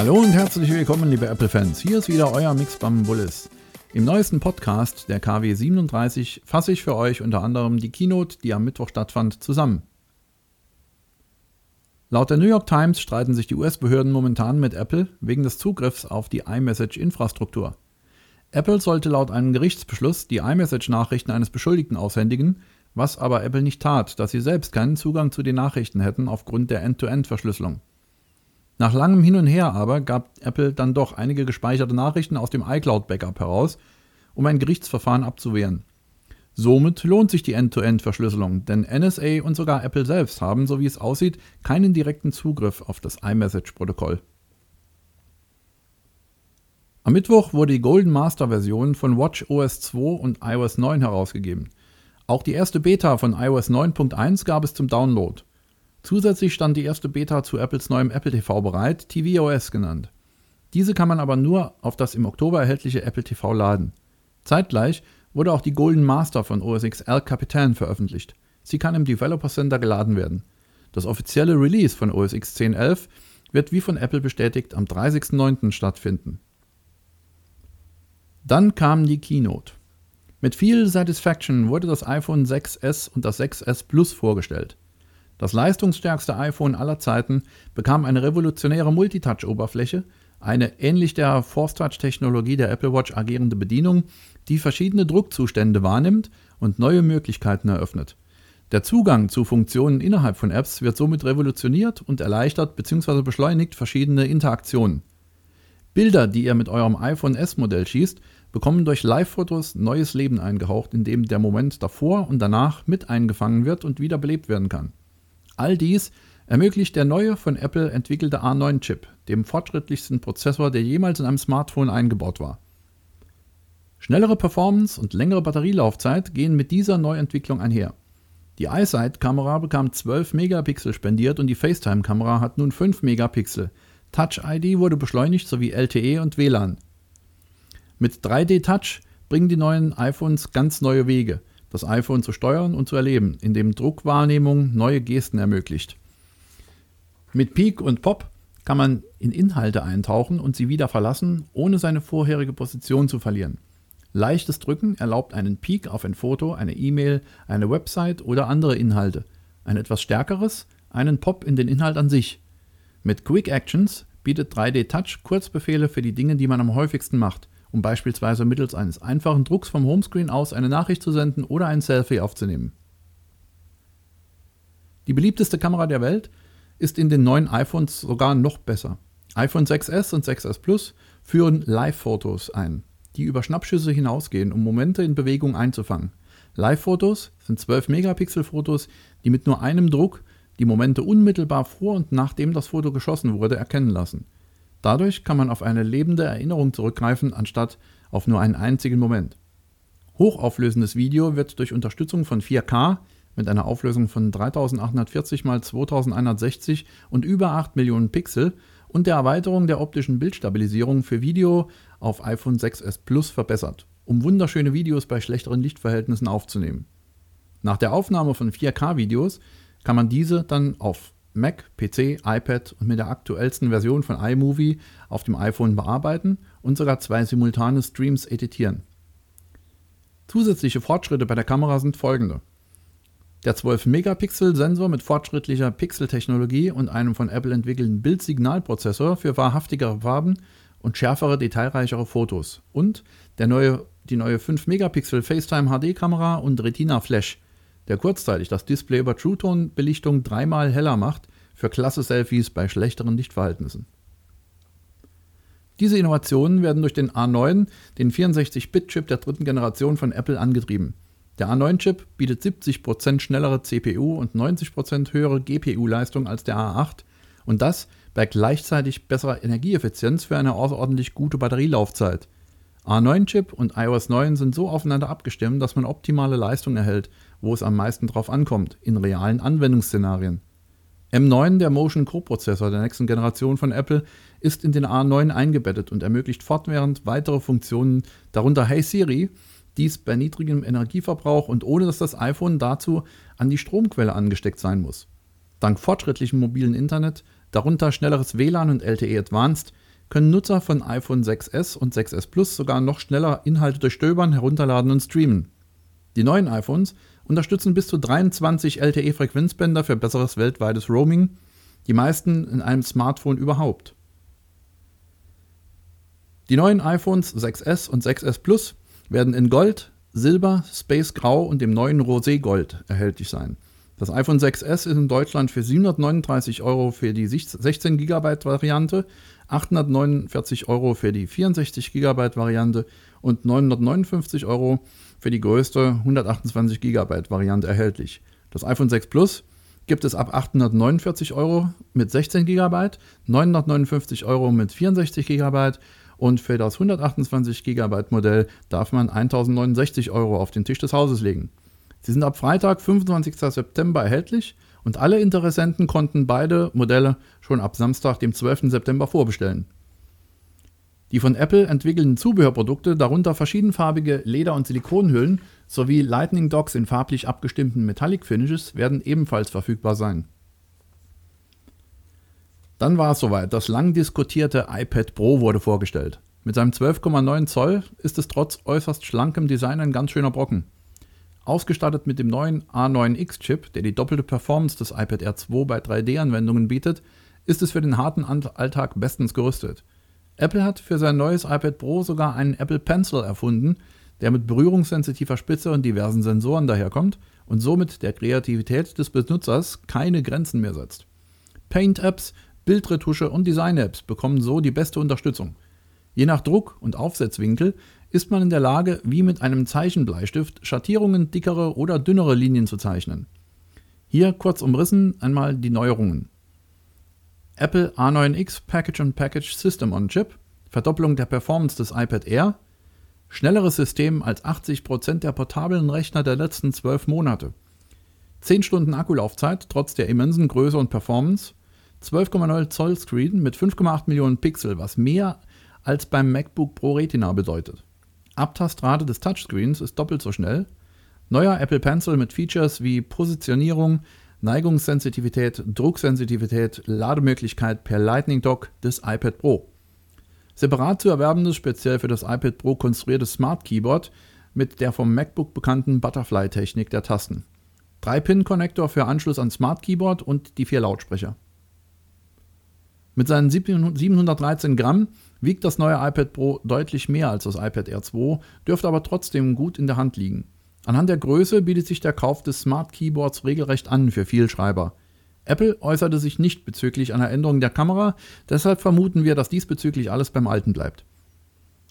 Hallo und herzlich willkommen, liebe Apple-Fans. Hier ist wieder euer Mixbam Bullis. Im neuesten Podcast, der KW 37, fasse ich für euch unter anderem die Keynote, die am Mittwoch stattfand, zusammen. Laut der New York Times streiten sich die US-Behörden momentan mit Apple wegen des Zugriffs auf die iMessage-Infrastruktur. Apple sollte laut einem Gerichtsbeschluss die iMessage-Nachrichten eines Beschuldigten aushändigen, was aber Apple nicht tat, da sie selbst keinen Zugang zu den Nachrichten hätten aufgrund der End-to-End-Verschlüsselung. Nach langem Hin und Her aber gab Apple dann doch einige gespeicherte Nachrichten aus dem iCloud-Backup heraus, um ein Gerichtsverfahren abzuwehren. Somit lohnt sich die End-to-End-Verschlüsselung, denn NSA und sogar Apple selbst haben, so wie es aussieht, keinen direkten Zugriff auf das iMessage-Protokoll. Am Mittwoch wurde die Golden Master-Version von watchOS 2 und iOS 9 herausgegeben. Auch die erste Beta von iOS 9.1 gab es zum Download. Zusätzlich stand die erste Beta zu Apples neuem Apple TV bereit, tvOS genannt. Diese kann man aber nur auf das im Oktober erhältliche Apple TV laden. Zeitgleich wurde auch die Golden Master von OS X El Capitan veröffentlicht. Sie kann im Developer Center geladen werden. Das offizielle Release von OS X 10.11 wird wie von Apple bestätigt am 30.09. stattfinden. Dann kam die Keynote. Mit viel Satisfaction wurde das iPhone 6S und das 6S Plus vorgestellt. Das leistungsstärkste iPhone aller Zeiten bekam eine revolutionäre Multitouch-Oberfläche, eine ähnlich der Force-Touch-Technologie der Apple Watch agierende Bedienung, die verschiedene Druckzustände wahrnimmt und neue Möglichkeiten eröffnet. Der Zugang zu Funktionen innerhalb von Apps wird somit revolutioniert und erleichtert bzw. beschleunigt verschiedene Interaktionen. Bilder, die ihr mit eurem iPhone S-Modell schießt, bekommen durch Live-Fotos neues Leben eingehaucht, indem der Moment davor und danach mit eingefangen wird und wieder belebt werden kann. All dies ermöglicht der neue, von Apple entwickelte A9-Chip, dem fortschrittlichsten Prozessor, der jemals in einem Smartphone eingebaut war. Schnellere Performance und längere Batterielaufzeit gehen mit dieser Neuentwicklung einher. Die iSight-Kamera bekam 12 Megapixel spendiert und die FaceTime-Kamera hat nun 5 Megapixel. Touch-ID wurde beschleunigt sowie LTE und WLAN. Mit 3D-Touch bringen die neuen iPhones ganz neue Wege, das iPhone zu steuern und zu erleben, indem Druckwahrnehmung neue Gesten ermöglicht. Mit Peek und Pop kann man in Inhalte eintauchen und sie wieder verlassen, ohne seine vorherige Position zu verlieren. Leichtes Drücken erlaubt einen Peek auf ein Foto, eine E-Mail, eine Website oder andere Inhalte. Ein etwas stärkeres, einen Pop in den Inhalt an sich. Mit Quick Actions bietet 3D-Touch Kurzbefehle für die Dinge, die man am häufigsten macht, um beispielsweise mittels eines einfachen Drucks vom Homescreen aus eine Nachricht zu senden oder ein Selfie aufzunehmen. Die beliebteste Kamera der Welt ist in den neuen iPhones sogar noch besser. iPhone 6s und 6s Plus führen Live-Fotos ein, die über Schnappschüsse hinausgehen, um Momente in Bewegung einzufangen. Live-Fotos sind 12-Megapixel-Fotos, die mit nur einem Druck die Momente unmittelbar vor und nachdem das Foto geschossen wurde erkennen lassen. Dadurch kann man auf eine lebende Erinnerung zurückgreifen, anstatt auf nur einen einzigen Moment. Hochauflösendes Video wird durch Unterstützung von 4K mit einer Auflösung von 3840 x 2160 und über 8 Millionen Pixel und der Erweiterung der optischen Bildstabilisierung für Video auf iPhone 6s Plus verbessert, um wunderschöne Videos bei schlechteren Lichtverhältnissen aufzunehmen. Nach der Aufnahme von 4K-Videos kann man diese dann auf Mac, PC, iPad und mit der aktuellsten Version von iMovie auf dem iPhone bearbeiten und sogar 2 simultane Streams editieren. Zusätzliche Fortschritte bei der Kamera sind folgende. Der 12-Megapixel-Sensor mit fortschrittlicher Pixeltechnologie und einem von Apple entwickelten Bildsignalprozessor für wahrhaftigere Farben und schärfere, detailreichere Fotos und die neue 5-Megapixel-FaceTime-HD-Kamera und Retina-Flash, der kurzzeitig das Display über True-Tone-Belichtung 3-mal heller macht für klasse Selfies bei schlechteren Lichtverhältnissen. Diese Innovationen werden durch den A9, den 64-Bit-Chip der dritten Generation von Apple, angetrieben. Der A9-Chip bietet 70% schnellere CPU und 90% höhere GPU-Leistung als der A8 und das bei gleichzeitig besserer Energieeffizienz für eine außerordentlich gute Batterielaufzeit. A9-Chip und iOS 9 sind so aufeinander abgestimmt, dass man optimale Leistung erhält, wo es am meisten drauf ankommt, in realen Anwendungsszenarien. M9, der Motion-Co-Prozessor der nächsten Generation von Apple, ist in den A9 eingebettet und ermöglicht fortwährend weitere Funktionen, darunter Hey Siri, dies bei niedrigem Energieverbrauch und ohne dass das iPhone dazu an die Stromquelle angesteckt sein muss. Dank fortschrittlichem mobilen Internet, darunter schnelleres WLAN und LTE Advanced, können Nutzer von iPhone 6s und 6s Plus sogar noch schneller Inhalte durchstöbern, herunterladen und streamen. Die neuen iPhones unterstützen bis zu 23 LTE-Frequenzbänder für besseres weltweites Roaming, die meisten in einem Smartphone überhaupt. Die neuen iPhones 6s und 6s Plus werden in Gold, Silber, Space Grau und dem neuen Rosé Gold erhältlich sein. Das iPhone 6s ist in Deutschland für 739 € für die 16 GB Variante, 849 € für die 64 GB Variante und 959 € für die größte 128 GB Variante erhältlich. Das iPhone 6 Plus gibt es ab 849 € mit 16 GB, 959 € mit 64 GB und für das 128 GB Modell darf man 1069 € auf den Tisch des Hauses legen. Sie sind ab Freitag, 25. September erhältlich und alle Interessenten konnten beide Modelle schon ab Samstag, dem 12. September vorbestellen. Die von Apple entwickelten Zubehörprodukte, darunter verschiedenfarbige Leder- und Silikonhüllen sowie Lightning Docks in farblich abgestimmten Metallic Finishes, werden ebenfalls verfügbar sein. Dann war es soweit, das lang diskutierte iPad Pro wurde vorgestellt. Mit seinem 12,9 Zoll ist es trotz äußerst schlankem Design ein ganz schöner Brocken. Ausgestattet mit dem neuen A9X-Chip, der die doppelte Performance des iPad Air 2 bei 3D-Anwendungen bietet, ist es für den harten Alltag bestens gerüstet. Apple hat für sein neues iPad Pro sogar einen Apple Pencil erfunden, der mit berührungssensitiver Spitze und diversen Sensoren daherkommt und somit der Kreativität des Benutzers keine Grenzen mehr setzt. Paint-Apps, Bildretusche und Design-Apps bekommen so die beste Unterstützung. Je nach Druck und Aufsetzwinkel ist man in der Lage, wie mit einem Zeichenbleistift, Schattierungen, dickere oder dünnere Linien zu zeichnen. Hier kurz umrissen einmal die Neuerungen. Apple A9X Package on Package System on Chip, Verdoppelung der Performance des iPad Air, schnelleres System als 80% der portablen Rechner der letzten 12 Monate, 10 Stunden Akkulaufzeit trotz der immensen Größe und Performance, 12,9 Zoll Screen mit 5,8 Millionen Pixel, was mehr als beim MacBook Pro Retina bedeutet. Abtastrate des Touchscreens ist doppelt so schnell. Neuer Apple Pencil mit Features wie Positionierung, Neigungssensitivität, Drucksensitivität, Lademöglichkeit per Lightning Dock des iPad Pro. Separat zu erwerbendes, speziell für das iPad Pro konstruiertes Smart Keyboard mit der vom MacBook bekannten Butterfly-Technik der Tasten. 3-Pin-Konnektor für Anschluss an Smart Keyboard und die 4 Lautsprecher. Mit seinen 713 Gramm wiegt das neue iPad Pro deutlich mehr als das iPad Air 2, dürfte aber trotzdem gut in der Hand liegen. Anhand der Größe bietet sich der Kauf des Smart Keyboards regelrecht an für Vielschreiber. Apple äußerte sich nicht bezüglich einer Änderung der Kamera, deshalb vermuten wir, dass diesbezüglich alles beim Alten bleibt.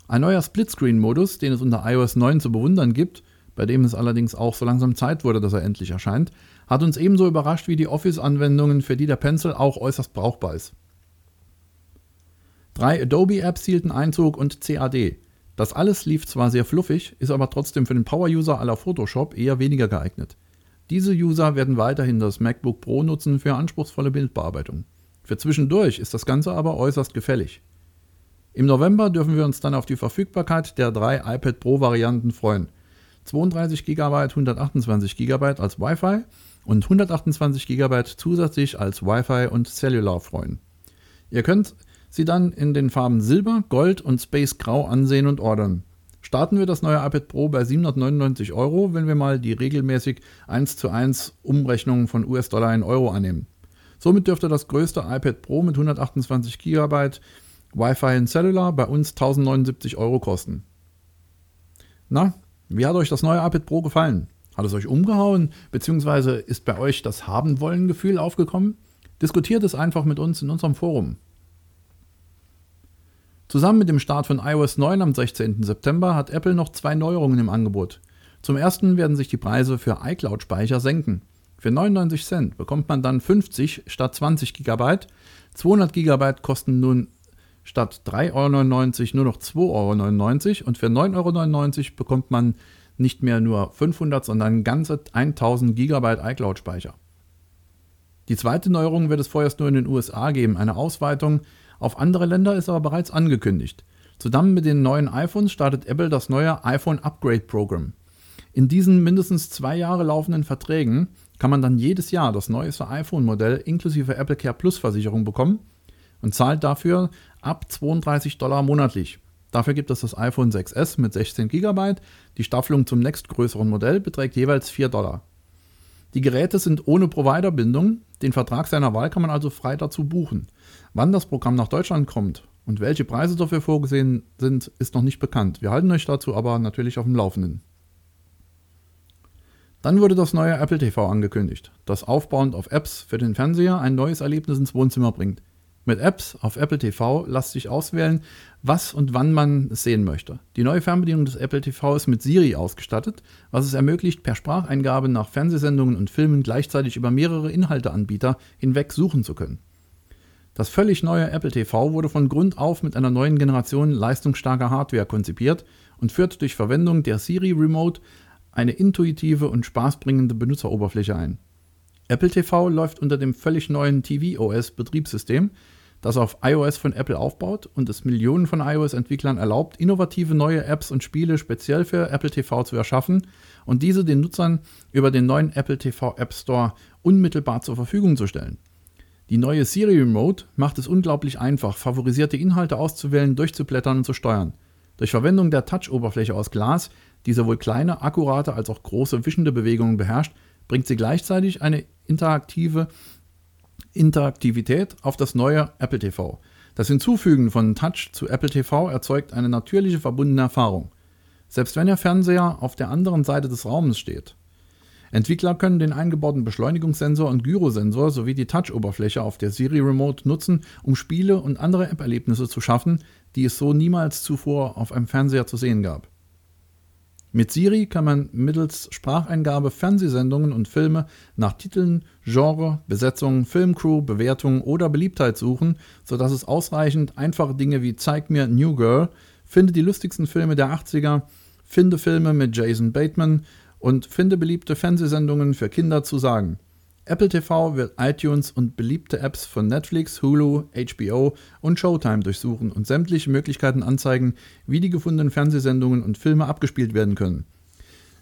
Ein neuer Splitscreen-Modus, den es unter iOS 9 zu bewundern gibt, bei dem es allerdings auch so langsam Zeit wurde, dass er endlich erscheint, hat uns ebenso überrascht wie die Office-Anwendungen, für die der Pencil auch äußerst brauchbar ist. 3 Adobe-Apps hielten Einzug und CAD. Das alles lief zwar sehr fluffig, ist aber trotzdem für den Power-User à la Photoshop eher weniger geeignet. Diese User werden weiterhin das MacBook Pro nutzen für anspruchsvolle Bildbearbeitung. Für zwischendurch ist das Ganze aber äußerst gefällig. Im November dürfen wir uns dann auf die Verfügbarkeit der 3 iPad Pro-Varianten freuen. 32 GB, 128 GB als Wi-Fi und 128 GB zusätzlich als Wi-Fi und Cellular freuen. Ihr könnt sie dann in den Farben Silber, Gold und Space Grau ansehen und ordern. Starten wir das neue iPad Pro bei 799 €, wenn wir mal die regelmäßig 1:1 Umrechnungen von US-Dollar in Euro annehmen. Somit dürfte das größte iPad Pro mit 128 GB Wi-Fi und Cellular bei uns 1079 € kosten. Na, wie hat euch das neue iPad Pro gefallen? Hat es euch umgehauen, beziehungsweise ist bei euch das Haben-Wollen-Gefühl aufgekommen? Diskutiert es einfach mit uns in unserem Forum. Zusammen mit dem Start von iOS 9 am 16. September hat Apple noch 2 Neuerungen im Angebot. Zum ersten werden sich die Preise für iCloud-Speicher senken. Für 99 Cent bekommt man dann 50 statt 20 GB, 200 GB kosten nun statt 3,99 € nur noch 2,99 € und für 9,99 € bekommt man nicht mehr nur 500, sondern ganze 1000 GB iCloud-Speicher. Die zweite Neuerung wird es vorerst nur in den USA geben, eine Ausweitung auf andere Länder ist aber bereits angekündigt. Zusammen mit den neuen iPhones startet Apple das neue iPhone Upgrade Program. In diesen mindestens 2 Jahre laufenden Verträgen kann man dann jedes Jahr das neueste iPhone-Modell inklusive AppleCare Plus Versicherung bekommen und zahlt dafür ab $32 monatlich. Dafür gibt es das iPhone 6S mit 16 GB. Die Staffelung zum nächstgrößeren Modell beträgt jeweils $4. Die Geräte sind ohne Providerbindung. Den Vertrag seiner Wahl kann man also frei dazu buchen. Wann das Programm nach Deutschland kommt und welche Preise dafür vorgesehen sind, ist noch nicht bekannt. Wir halten euch dazu aber natürlich auf dem Laufenden. Dann wurde das neue Apple TV angekündigt, das aufbauend auf Apps für den Fernseher ein neues Erlebnis ins Wohnzimmer bringt. Mit Apps auf Apple TV lässt sich auswählen, was und wann man es sehen möchte. Die neue Fernbedienung des Apple TV ist mit Siri ausgestattet, was es ermöglicht, per Spracheingabe nach Fernsehsendungen und Filmen gleichzeitig über mehrere Inhalteanbieter hinweg suchen zu können. Das völlig neue Apple TV wurde von Grund auf mit einer neuen Generation leistungsstarker Hardware konzipiert und führt durch Verwendung der Siri Remote eine intuitive und spaßbringende Benutzeroberfläche ein. Apple TV läuft unter dem völlig neuen tvOS Betriebssystem, das auf iOS von Apple aufbaut und es Millionen von iOS-Entwicklern erlaubt, innovative neue Apps und Spiele speziell für Apple TV zu erschaffen und diese den Nutzern über den neuen Apple TV App Store unmittelbar zur Verfügung zu stellen. Die neue Siri Remote macht es unglaublich einfach, favorisierte Inhalte auszuwählen, durchzublättern und zu steuern. Durch Verwendung der Touch-Oberfläche aus Glas, die sowohl kleine, akkurate als auch große wischende Bewegungen beherrscht, bringt sie gleichzeitig eine Interaktivität auf das neue Apple TV. Das Hinzufügen von Touch zu Apple TV erzeugt eine natürliche verbundene Erfahrung, selbst wenn der Fernseher auf der anderen Seite des Raumes steht. Entwickler können den eingebauten Beschleunigungssensor und Gyrosensor sowie die Touch-Oberfläche auf der Siri Remote nutzen, um Spiele und andere App-Erlebnisse zu schaffen, die es so niemals zuvor auf einem Fernseher zu sehen gab. Mit Siri kann man mittels Spracheingabe Fernsehsendungen und Filme nach Titeln, Genre, Besetzung, Filmcrew, Bewertungen oder Beliebtheit suchen, sodass es ausreichend einfache Dinge wie Zeig mir New Girl, finde die lustigsten Filme der 80er, finde Filme mit Jason Bateman und finde beliebte Fernsehsendungen für Kinder zu sagen. Apple TV wird iTunes und beliebte Apps von Netflix, Hulu, HBO und Showtime durchsuchen und sämtliche Möglichkeiten anzeigen, wie die gefundenen Fernsehsendungen und Filme abgespielt werden können.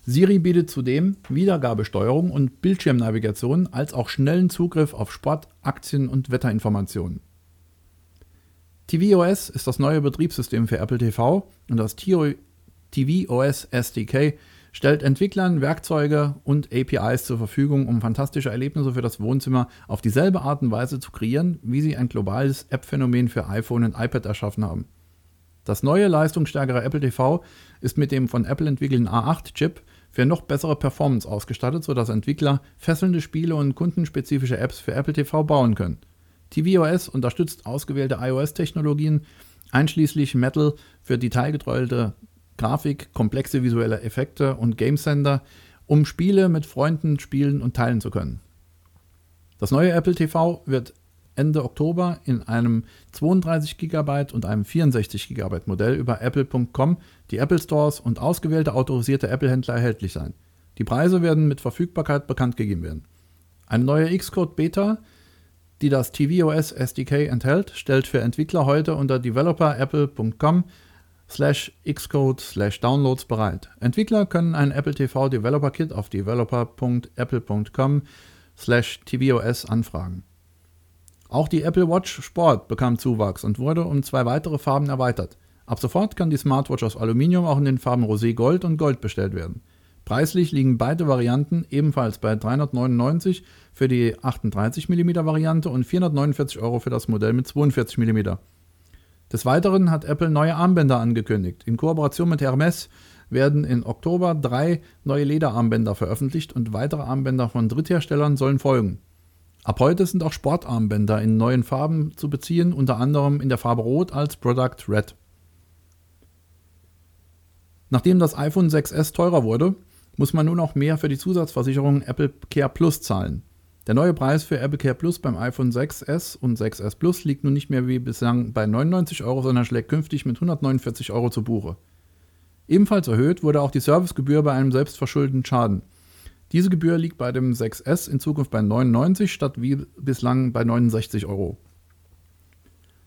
Siri bietet zudem Wiedergabesteuerung und Bildschirmnavigation als auch schnellen Zugriff auf Sport, Aktien und Wetterinformationen. tvOS ist das neue Betriebssystem für Apple TV und das tvOS SDK stellt Entwicklern Werkzeuge und APIs zur Verfügung, um fantastische Erlebnisse für das Wohnzimmer auf dieselbe Art und Weise zu kreieren, wie sie ein globales App-Phänomen für iPhone und iPad erschaffen haben. Das neue, leistungsstärkere Apple TV ist mit dem von Apple entwickelten A8-Chip für noch bessere Performance ausgestattet, sodass Entwickler fesselnde Spiele und kundenspezifische Apps für Apple TV bauen können. tvOS unterstützt ausgewählte iOS-Technologien, einschließlich Metal für detailgetreute Grafik, komplexe visuelle Effekte und Game-Sender, um Spiele mit Freunden spielen und teilen zu können. Das neue Apple TV wird Ende Oktober in einem 32 GB und einem 64 GB Modell über apple.com, die Apple Stores und ausgewählte autorisierte Apple-Händler erhältlich sein. Die Preise werden mit Verfügbarkeit bekannt gegeben werden. Eine neue Xcode Beta, die das tvOS SDK enthält, stellt für Entwickler heute unter developer.apple.com/xcode/downloads bereit. Entwickler können ein Apple TV Developer Kit auf developer.apple.com/tvOS anfragen. Auch die Apple Watch Sport bekam Zuwachs und wurde um 2 weitere Farben erweitert. Ab sofort kann die Smartwatch aus Aluminium auch in den Farben Rosé Gold und Gold bestellt werden. Preislich liegen beide Varianten ebenfalls bei $399 für die 38 mm Variante und €449 für das Modell mit 42 mm. Des Weiteren hat Apple neue Armbänder angekündigt. In Kooperation mit Hermes werden im Oktober 3 neue Lederarmbänder veröffentlicht und weitere Armbänder von Drittherstellern sollen folgen. Ab heute sind auch Sportarmbänder in neuen Farben zu beziehen, unter anderem in der Farbe Rot als Product Red. Nachdem das iPhone 6S teurer wurde, muss man nun auch mehr für die Zusatzversicherung AppleCare Plus zahlen. Der neue Preis für AppleCare Plus beim iPhone 6S und 6S Plus liegt nun nicht mehr wie bislang bei €99, sondern schlägt künftig mit €149 zu Buche. Ebenfalls erhöht wurde auch die Servicegebühr bei einem selbstverschuldeten Schaden. Diese Gebühr liegt bei dem 6S in Zukunft bei €99 statt wie bislang bei €69.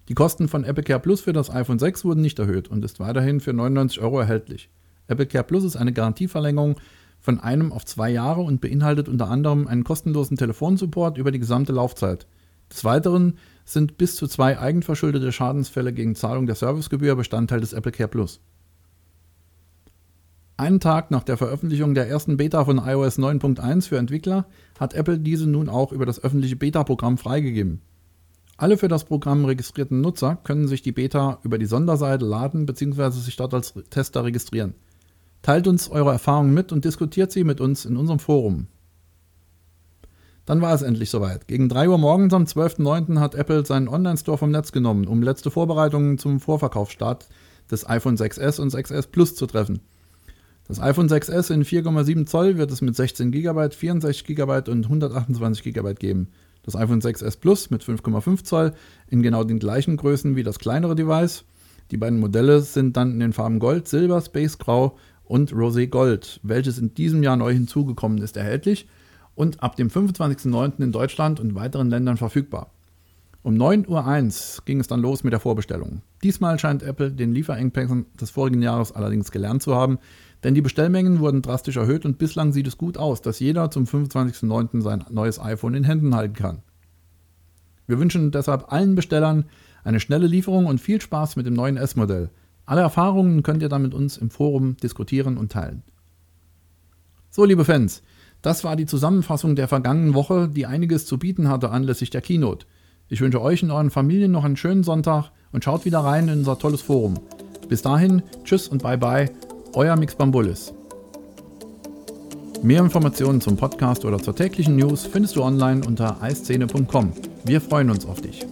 Die Kosten von AppleCare Plus für das iPhone 6 wurden nicht erhöht und ist weiterhin für €99 erhältlich. AppleCare Plus ist eine Garantieverlängerung von 1 auf 2 Jahre und beinhaltet unter anderem einen kostenlosen Telefonsupport über die gesamte Laufzeit. Des Weiteren sind bis zu 2 eigenverschuldete Schadensfälle gegen Zahlung der Servicegebühr Bestandteil des AppleCare Plus. Einen Tag nach der Veröffentlichung der ersten Beta von iOS 9.1 für Entwickler hat Apple diese nun auch über das öffentliche Beta-Programm freigegeben. Alle für das Programm registrierten Nutzer können sich die Beta über die Sonderseite laden bzw. sich dort als Tester registrieren. Teilt uns eure Erfahrungen mit und diskutiert sie mit uns in unserem Forum. Dann war es endlich soweit. Gegen 3 Uhr morgens am 12.09. hat Apple seinen Online-Store vom Netz genommen, um letzte Vorbereitungen zum Vorverkaufsstart des iPhone 6s und 6s Plus zu treffen. Das iPhone 6s in 4,7 Zoll wird es mit 16 GB, 64 GB und 128 GB geben. Das iPhone 6s Plus mit 5,5 Zoll in genau den gleichen Größen wie das kleinere Device. Die beiden Modelle sind dann in den Farben Gold, Silber, Space Grau und Rosé Gold, welches in diesem Jahr neu hinzugekommen ist, erhältlich und ab dem 25.09. in Deutschland und weiteren Ländern verfügbar. Um 9.01 Uhr ging es dann los mit der Vorbestellung. Diesmal scheint Apple den Lieferengpässen des vorigen Jahres allerdings gelernt zu haben, denn die Bestellmengen wurden drastisch erhöht und bislang sieht es gut aus, dass jeder zum 25.09. sein neues iPhone in Händen halten kann. Wir wünschen deshalb allen Bestellern eine schnelle Lieferung und viel Spaß mit dem neuen S-Modell. Alle Erfahrungen könnt ihr dann mit uns im Forum diskutieren und teilen. So, liebe Fans, das war die Zusammenfassung der vergangenen Woche, die einiges zu bieten hatte anlässlich der Keynote. Ich wünsche euch und euren Familien noch einen schönen Sonntag und schaut wieder rein in unser tolles Forum. Bis dahin, tschüss und bye bye, euer Mixbam Bullis. Mehr Informationen zum Podcast oder zur täglichen News findest du online unter iSzene.com. Wir freuen uns auf dich.